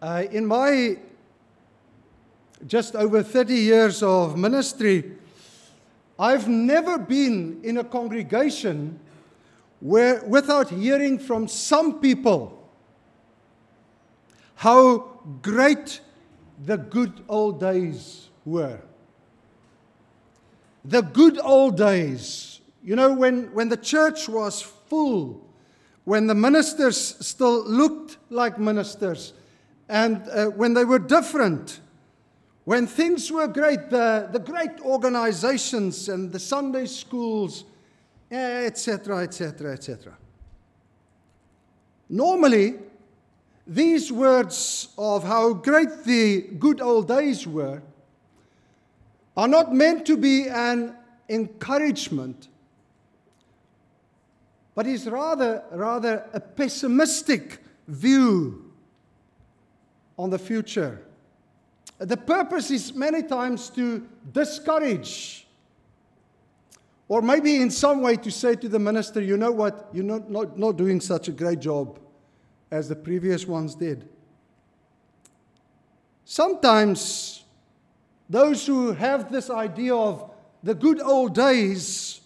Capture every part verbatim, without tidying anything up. Uh, in my just over thirty years of ministry, I've never been in a congregation where, without hearing from some people how great the good old days were. The good old days, you know, when, when the church was full, when the ministers still looked like ministers, and uh, when they were different, when things were great, the, the great organizations and the Sunday schools, et cetera, et cetera, et cetera. Normally, these words of how great the good old days were are not meant to be an encouragement, but is rather, rather a pessimistic view on the future. The purpose is many times to discourage, or maybe in some way to say to the minister, you know what, you're not, not, not doing such a great job as the previous ones did. Sometimes those who have this idea of the good old days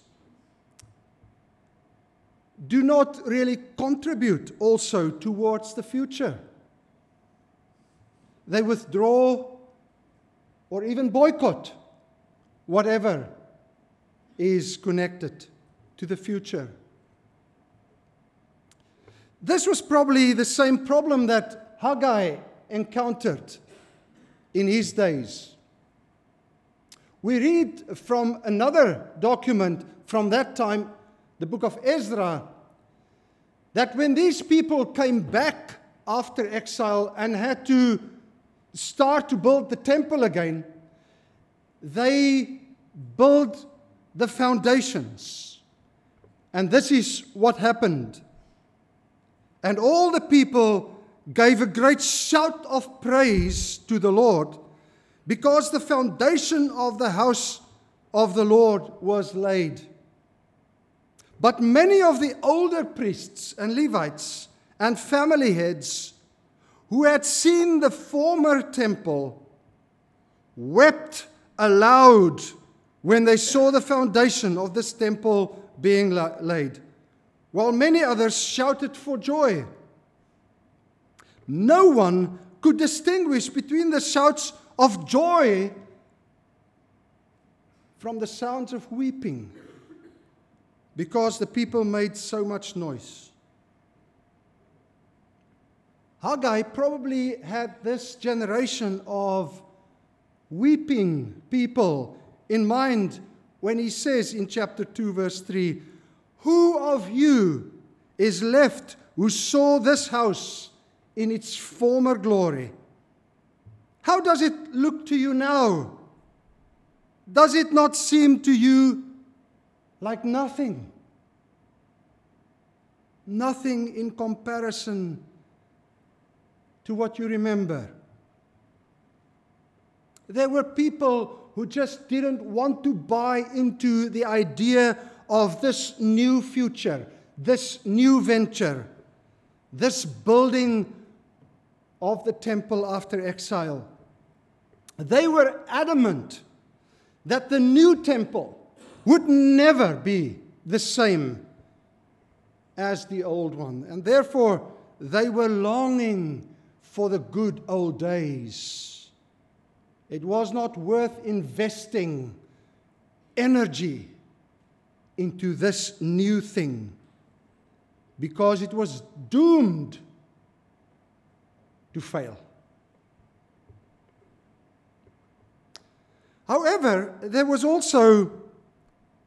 do not really contribute also towards the future. They withdraw or even boycott whatever is connected to the future. This was probably the same problem that Haggai encountered in his days. We read from another document from that time, the book of Ezra, that when these people came back after exile and had to start to build the temple again, they build the foundations. And this is what happened. And all the people gave a great shout of praise to the Lord, because the foundation of the house of the Lord was laid. But many of the older priests and Levites and family heads who had seen the former temple wept aloud when they saw the foundation of this temple being laid, while many others shouted for joy. No one could distinguish between the shouts of joy from the sounds of weeping, because the people made so much noise. Haggai probably had this generation of weeping people in mind when he says in chapter two, verse three, "Who of you is left who saw this house in its former glory? How does it look to you now? Does it not seem to you like nothing? Nothing in comparison to what you remember." There were people who just didn't want to buy into the idea of this new future, this new venture, this building of the temple after exile. They were adamant that the new temple would never be the same as the old one, and therefore they were longing for the good old days. It was not worth investing energy into this new thing, because it was doomed to fail. However, there was also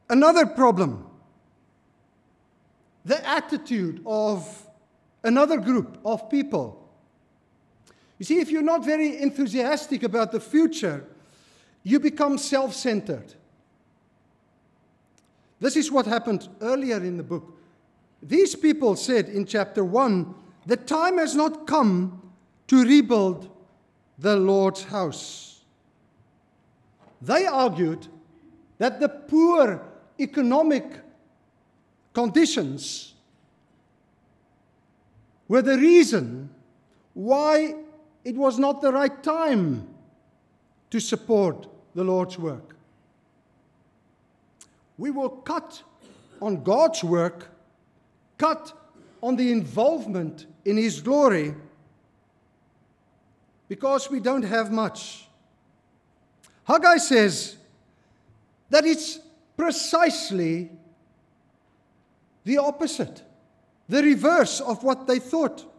another problem: the attitude of another group of people. You see, if you're not very enthusiastic about the future, you become self-centered. This is what happened earlier in the book. These people said in chapter one, "The time has not come to rebuild the Lord's house." They argued that the poor economic conditions were the reason why it was not the right time to support the Lord's work. We will cut on God's work, cut on the involvement in His glory, because we don't have much. Haggai says that it's precisely the opposite, the reverse of what they thought.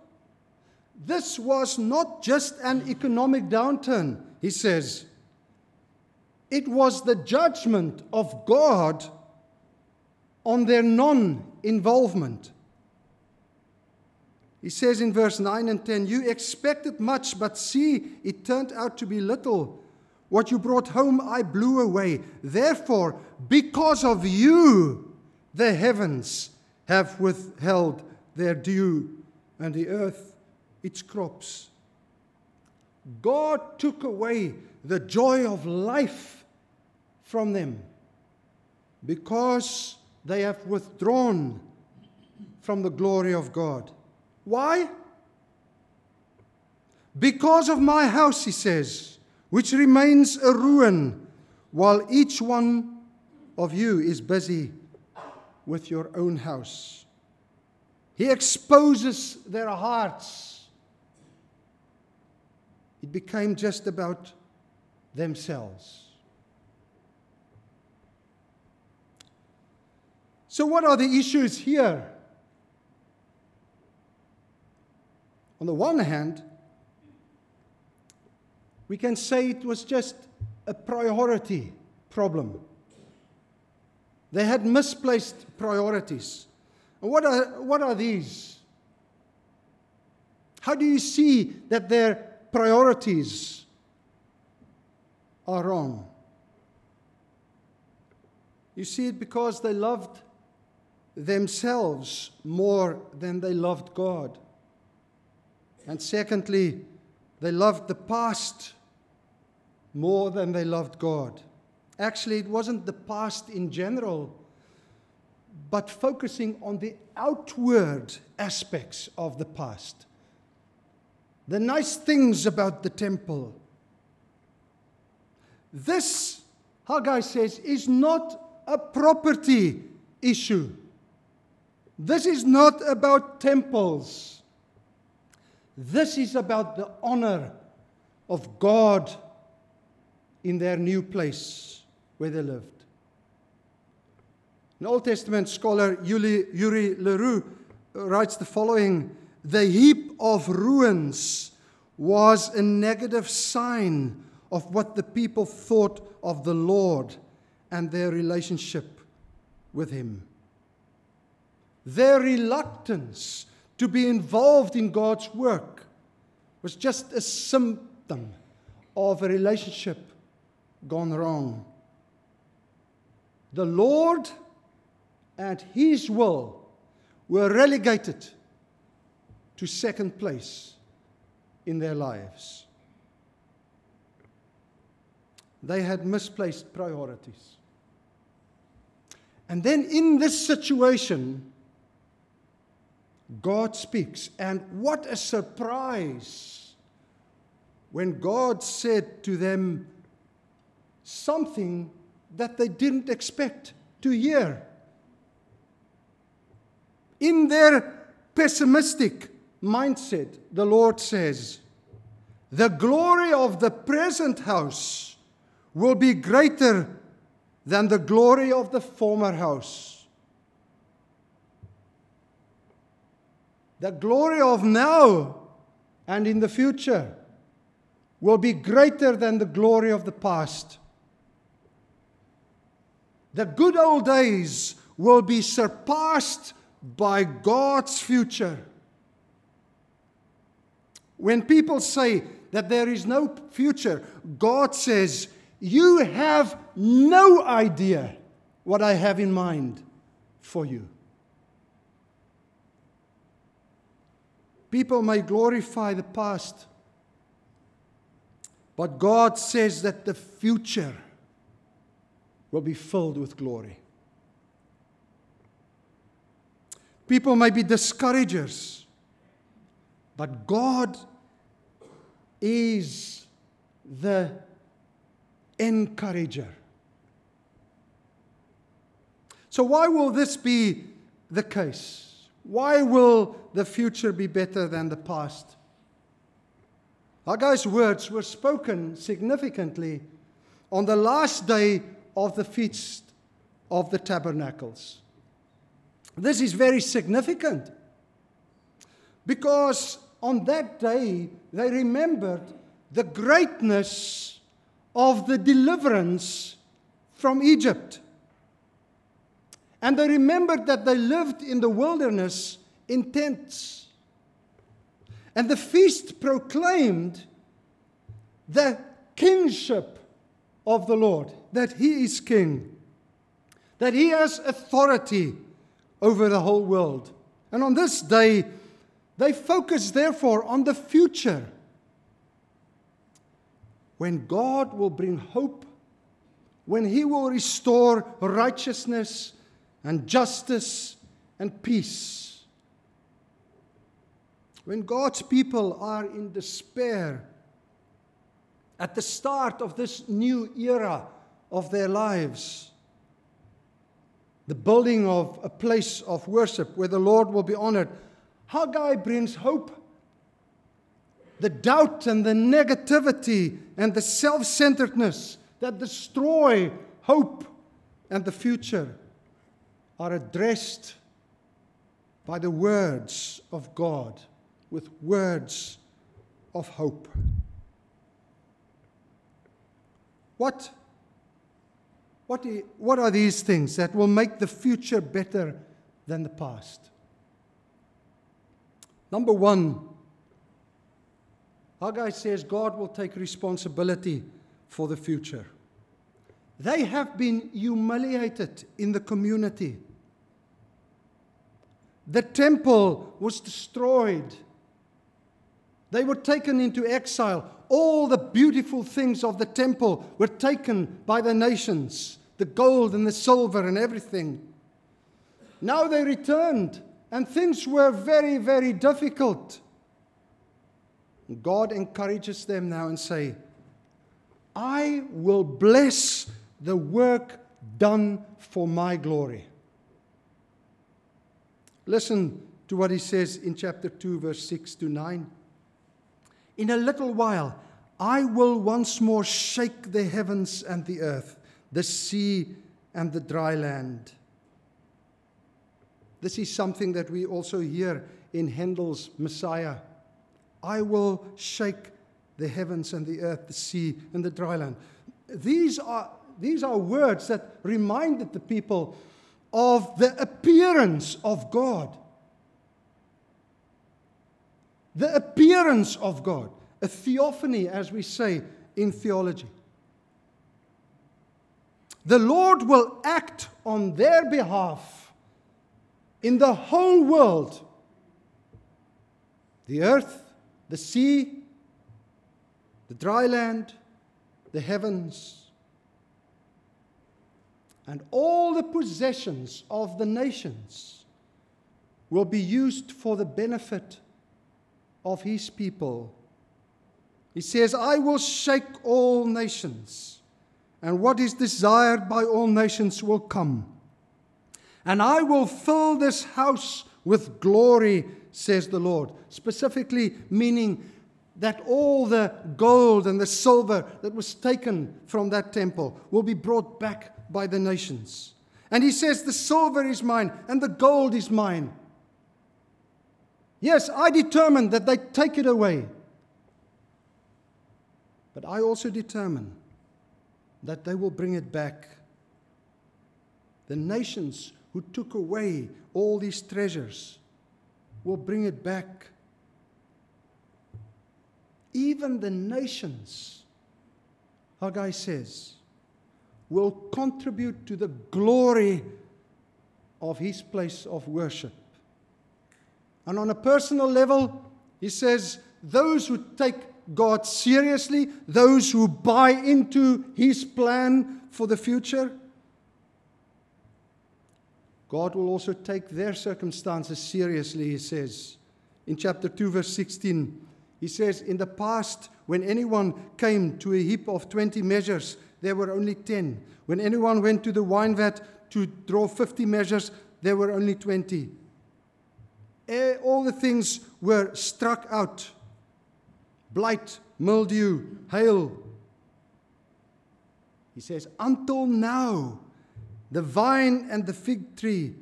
This was not just an economic downturn, he says. It was the judgment of God on their non-involvement. He says in verse nine and ten, "You expected much, but see, it turned out to be little. What you brought home I blew away. Therefore, because of you, the heavens have withheld their dew, and the earth its crops." God took away the joy of life from them because they have withdrawn from the glory of God. Why? "Because of my house," he says, "which remains a ruin, while each one of you is busy with your own house." He exposes their hearts. It became just about themselves. So what are the issues here? On the one hand, we can say it was just a priority problem. They had misplaced priorities. And what are, what are these? How do you see that their priorities are wrong? You see it because they loved themselves more than they loved God. And secondly, they loved the past more than they loved God. Actually, it wasn't the past in general, but focusing on the outward aspects of the past. The nice things about the temple. This, Haggai says, is not a property issue. This is not about temples. This is about the honor of God in their new place where they lived. An Old Testament scholar, Yuli, Yuli Leroux, writes the following: "The heap of ruins was a negative sign of what the people thought of the Lord and their relationship with Him." Their reluctance to be involved in God's work was just a symptom of a relationship gone wrong. The Lord and His will were relegated to second place in their lives. They had misplaced priorities. And then in this situation, God speaks. And what a surprise when God said to them something that they didn't expect to hear. In their pessimistic mindset, the Lord says, "The glory of the present house will be greater than the glory of the former house." The glory of now and in the future will be greater than the glory of the past. The good old days will be surpassed by God's future. When people say that there is no future, God says, "You have no idea what I have in mind for you." People may glorify the past, but God says that the future will be filled with glory. People may be discouragers, but God is the encourager. So why will this be the case? Why will the future be better than the past? Haggai's words were spoken significantly on the last day of the Feast of the Tabernacles. This is very significant because on that day they remembered the greatness of the deliverance from Egypt. And they remembered that they lived in the wilderness in tents. And the feast proclaimed the kingship of the Lord, that He is king, that He has authority over the whole world. And on this day, they focus, therefore, on the future, when God will bring hope, when He will restore righteousness and justice and peace. When God's people are in despair at the start of this new era of their lives, the building of a place of worship where the Lord will be honored, Haggai brings hope. The doubt and the negativity and the self-centeredness that destroy hope and the future are addressed by the words of God with words of hope. What, what, what are these things that will make the future better than the past? Number one, Haggai says God will take responsibility for the future. They have been humiliated in the community. The temple was destroyed. They were taken into exile. All the beautiful things of the temple were taken by the nations, the gold and the silver and everything. Now they returned, and things were very, very difficult. God encourages them now and say, I will bless the work done for my glory. Listen to what He says in chapter two, verse six to nine. In a little while, I will once more shake the heavens and the earth, the sea and the dry land. This is something that we also hear in Handel's Messiah. I will shake the heavens and the earth, the sea and the dry land. These are, these are words that reminded the people of the appearance of God. The appearance of God. A theophany, as we say in theology. The Lord will act on their behalf in the whole world. The earth, the sea, the dry land, the heavens, and all the possessions of the nations will be used for the benefit of His people. He says, I will shake all nations, and what is desired by all nations will come. And I will fill this house with glory, says the Lord. Specifically meaning that all the gold and the silver that was taken from that temple will be brought back by the nations. And He says, the silver is mine and the gold is mine. Yes, I determined that they take it away. But I also determine that they will bring it back. The nations who took away all these treasures will bring it back. Even the nations, Haggai says, will contribute to the glory of His place of worship. And on a personal level, he says, those who take God seriously, those who buy into His plan for the future, God will also take their circumstances seriously, he says. In chapter two, verse sixteen, He says, in the past, when anyone came to a heap of twenty measures, there were only ten. When anyone went to the wine vat to draw fifty measures, there were only twenty. All the things were struck out. Blight, mildew, hail. He says, until now, the vine and the fig tree,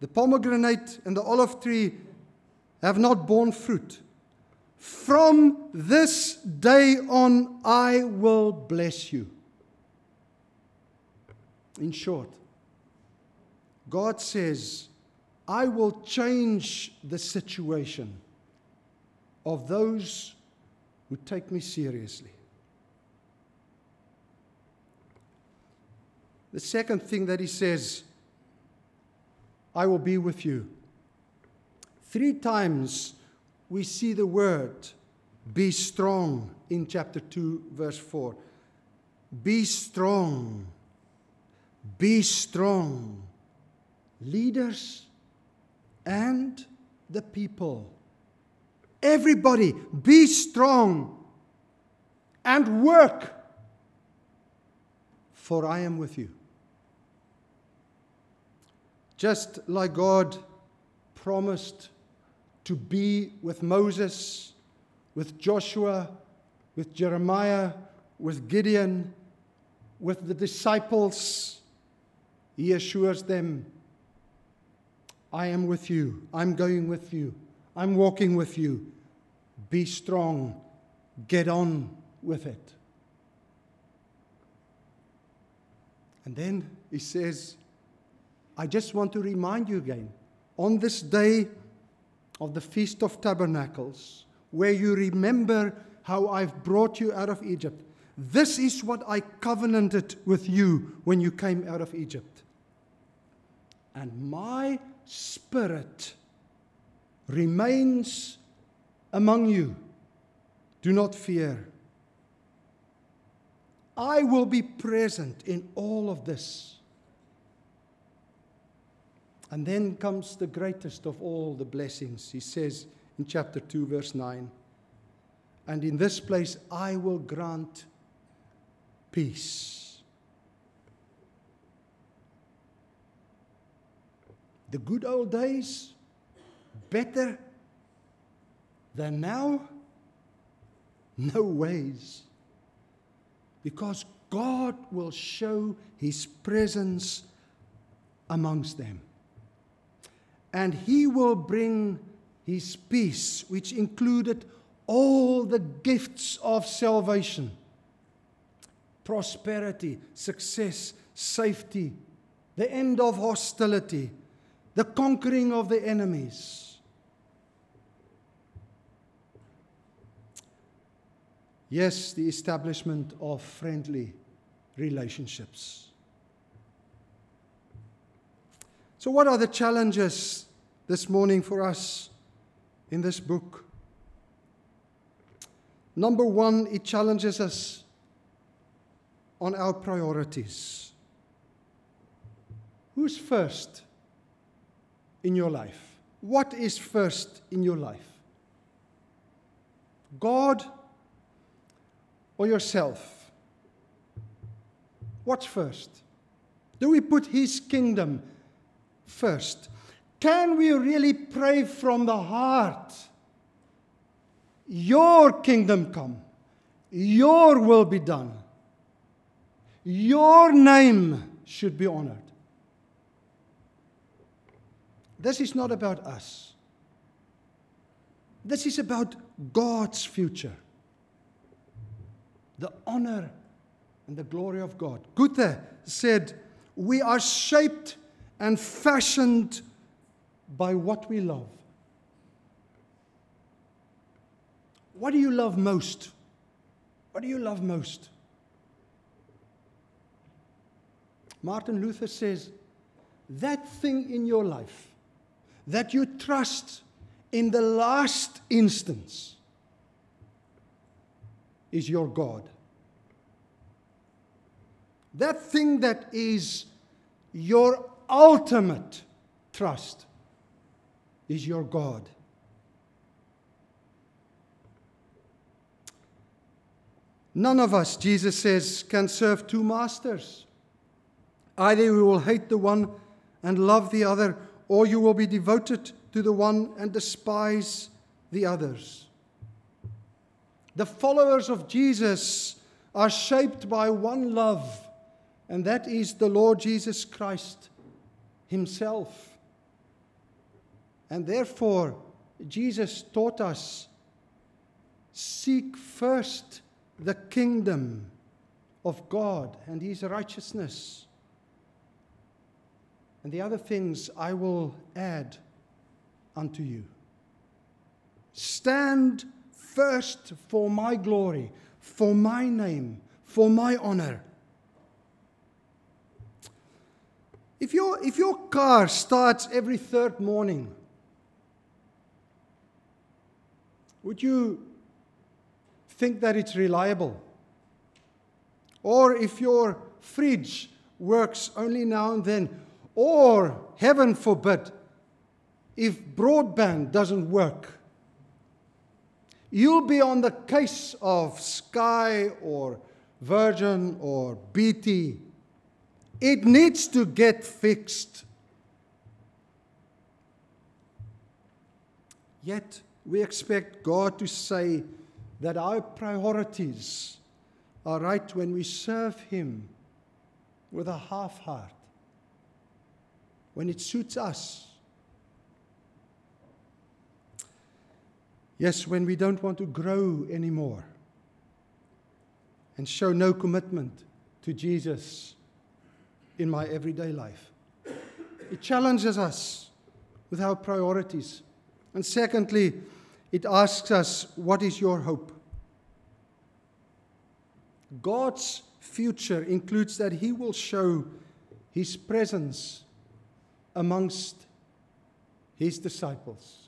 the pomegranate and the olive tree have not borne fruit. From this day on, I will bless you. In short, God says, I will change the situation of those who take me seriously. The second thing that he says, I will be with you. Three times we see the word, be strong, in chapter two, verse four. Be strong. Be strong. Leaders and the people. Everybody, be strong and work, for I am with you. Just like God promised to be with Moses, with Joshua, with Jeremiah, with Gideon, with the disciples, he assures them, I am with you. I'm going with you. I'm walking with you. Be strong. Get on with it. And then he says, I just want to remind you again, on this day of the Feast of Tabernacles, where you remember how I've brought you out of Egypt, this is what I covenanted with you when you came out of Egypt. And my Spirit remains among you. Do not fear. I will be present in all of this. And then comes the greatest of all the blessings. He says in chapter two, verse nine, and in this place I will grant peace. The good old days, better than now? No ways. Because God will show His presence amongst them. And He will bring His peace, which included all the gifts of salvation. Prosperity, success, safety, the end of hostility, the conquering of the enemies. Yes, the establishment of friendly relationships. So what are the challenges this morning for us in this book? Number one, it challenges us on our priorities. Who's first in your life? What is first in your life? God or yourself? What's first? Do we put His kingdom first? Can we really pray from the heart? Your kingdom come. Your will be done. Your name should be honored. This is not about us. This is about God's future. The honor and the glory of God. Goethe said, we are shaped and fashioned by what we love. What do you love most? What do you love most? Martin Luther says, that thing in your life that you trust in the last instance is your God. That thing that is your ultimate trust is your God. None of us, Jesus says, can serve two masters. Either you will hate the one and love the other, or you will be devoted to the one and despise the others. The followers of Jesus are shaped by one love, and that is the Lord Jesus Christ himself. And therefore, Jesus taught us, seek first the kingdom of God and his righteousness. And the other things I will add unto you. Stand first for my glory, for my name, for my honor. If your, if your car starts every third morning, would you think that it's reliable? Or if your fridge works only now and then, or, heaven forbid, if broadband doesn't work, you'll be on the case of Sky or Virgin or B T. It needs to get fixed. Yet, we expect God to say that our priorities are right when we serve him with a half heart, when it suits us. Yes, when we don't want to grow anymore and show no commitment to Jesus in my everyday life. It challenges us with our priorities. And secondly, it asks us, what is your hope? God's future includes that he will show his presence amongst his disciples.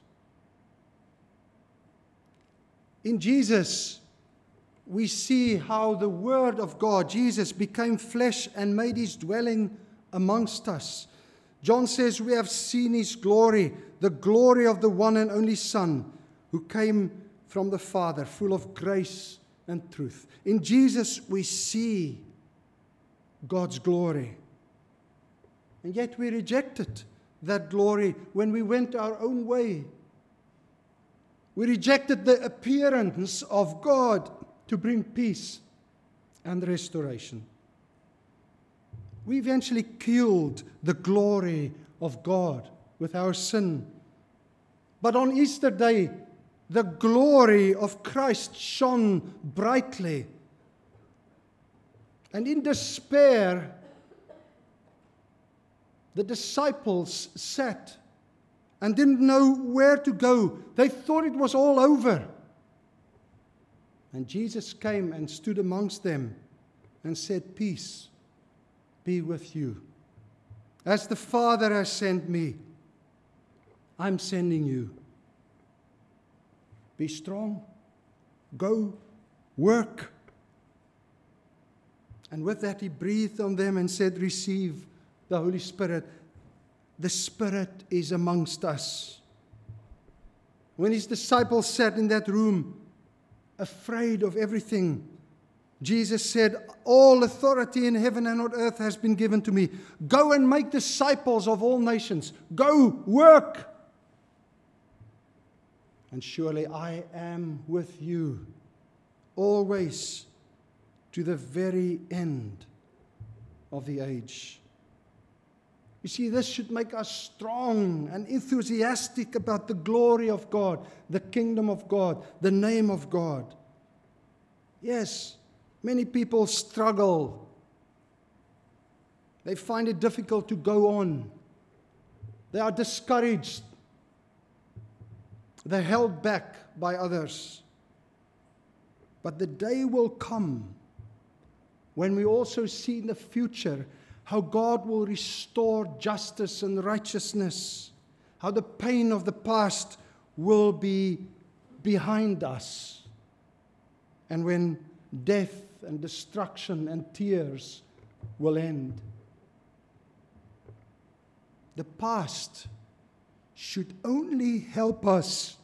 In Jesus, we see how the Word of God, Jesus, became flesh and made his dwelling amongst us. John says, we have seen his glory, the glory of the one and only Son, who came from the Father, full of grace and truth. In Jesus, we see God's glory. And yet we rejected that glory when we went our own way. We rejected the appearance of God to bring peace and restoration. We eventually killed the glory of God with our sin. But on Easter Day, the glory of Christ shone brightly. And in despair, the disciples sat and didn't know where to go. They thought it was all over. And Jesus came and stood amongst them and said, peace be with you. As the Father has sent me, I'm sending you. Be strong, go, work. And with that, he breathed on them and said, receive the Holy Spirit. The Spirit is amongst us. When his disciples sat in that room, afraid of everything, Jesus said, all authority in heaven and on earth has been given to me. Go and make disciples of all nations. Go, work. And surely I am with you always to the very end of the age. You see, this should make us strong and enthusiastic about the glory of God, the kingdom of God, the name of God. Yes, many people struggle. They find it difficult to go on. They are discouraged. They're held back by others. But the day will come when we also see in the future how God will restore justice and righteousness, how the pain of the past will be behind us, and when death and destruction and tears will end. The past should only help us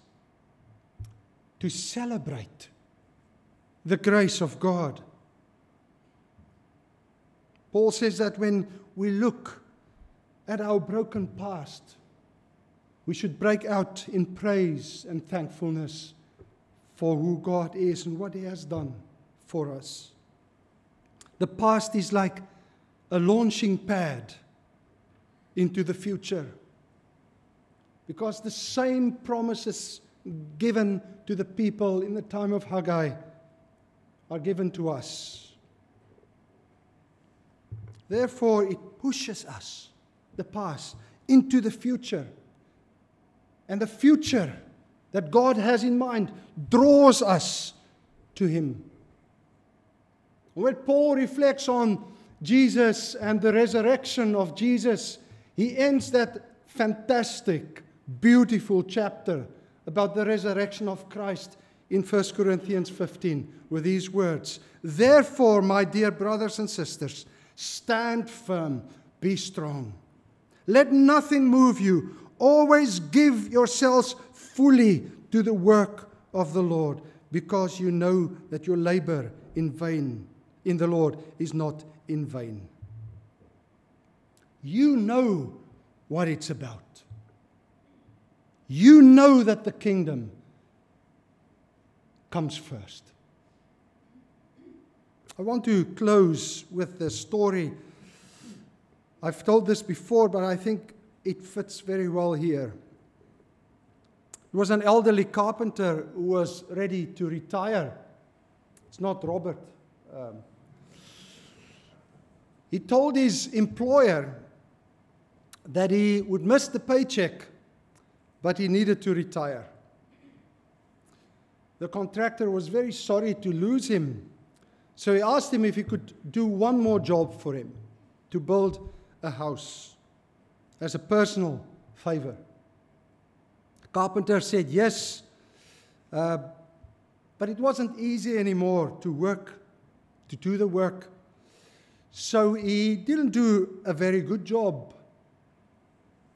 to celebrate the grace of God. Paul says that when we look at our broken past, we should break out in praise and thankfulness for who God is and what He has done for us. The past is like a launching pad into the future, because the same promises given to the people in the time of Haggai are given to us. Therefore, it pushes us, the past, into the future. And the future that God has in mind draws us to Him. When Paul reflects on Jesus and the resurrection of Jesus, he ends that fantastic, beautiful chapter about the resurrection of Christ in First Corinthians fifteen with these words: "Therefore, my dear brothers and sisters, stand firm, be strong. Let nothing move you. Always give yourselves fully to the work of the Lord, because you know that your labor in vain in the Lord is not in vain." You know what it's about. You know that the kingdom comes first. I want to close with the story. I've told this before, but I think it fits very well here. It was an elderly carpenter who was ready to retire. It's not Robert. Um, he told his employer that he would miss the paycheck, but he needed to retire. The contractor was very sorry to lose him, so he asked him if he could do one more job for him, to build a house, as a personal favor. The carpenter said yes, uh, but it wasn't easy anymore to work, to do the work. So he didn't do a very good job.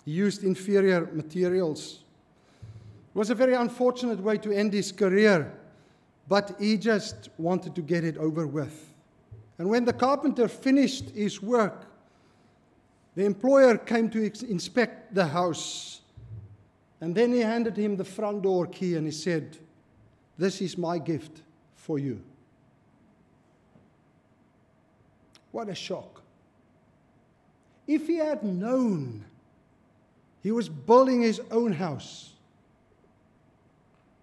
He used inferior materials. It was a very unfortunate way to end his career, but he just wanted to get it over with. And when the carpenter finished his work, the employer came to ex- inspect the house, and then he handed him the front door key and he said, "This is my gift for you." What a shock. If he had known he was building his own house,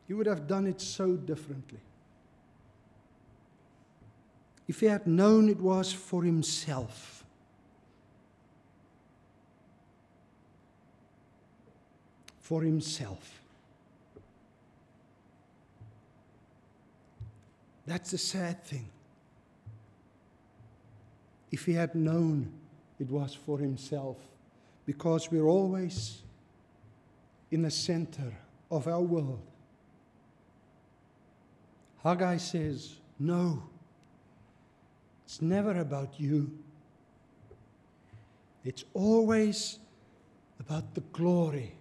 he would have done it so differently. If he had known it was for himself. For himself. That's the sad thing. If he had known it was for himself, because we're always in the center of our world. Haggai says, no, it's never about you. It's always about the glory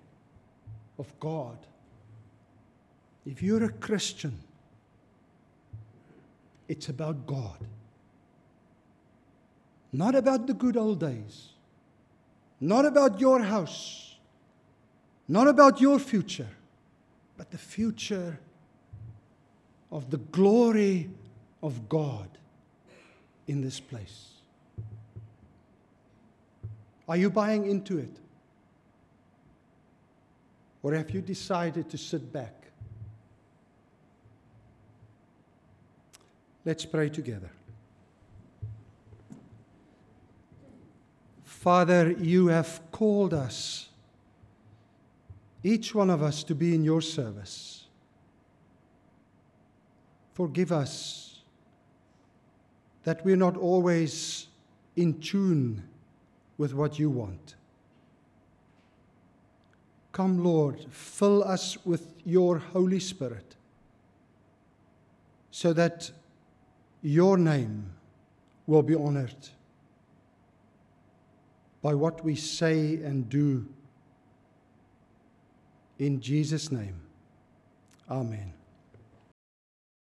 of God. If you're a Christian, it's about God. Not about the good old days. Not about your house. Not about your future. But the future of the glory of God in this place. Are you buying into it? Or have you decided to sit back? Let's pray together. Father, you have called us, each one of us, to be in your service. Forgive us that we're not always in tune with what you want. Come, Lord, fill us with your Holy Spirit so that your name will be honored by what we say and do. In Jesus' name, amen.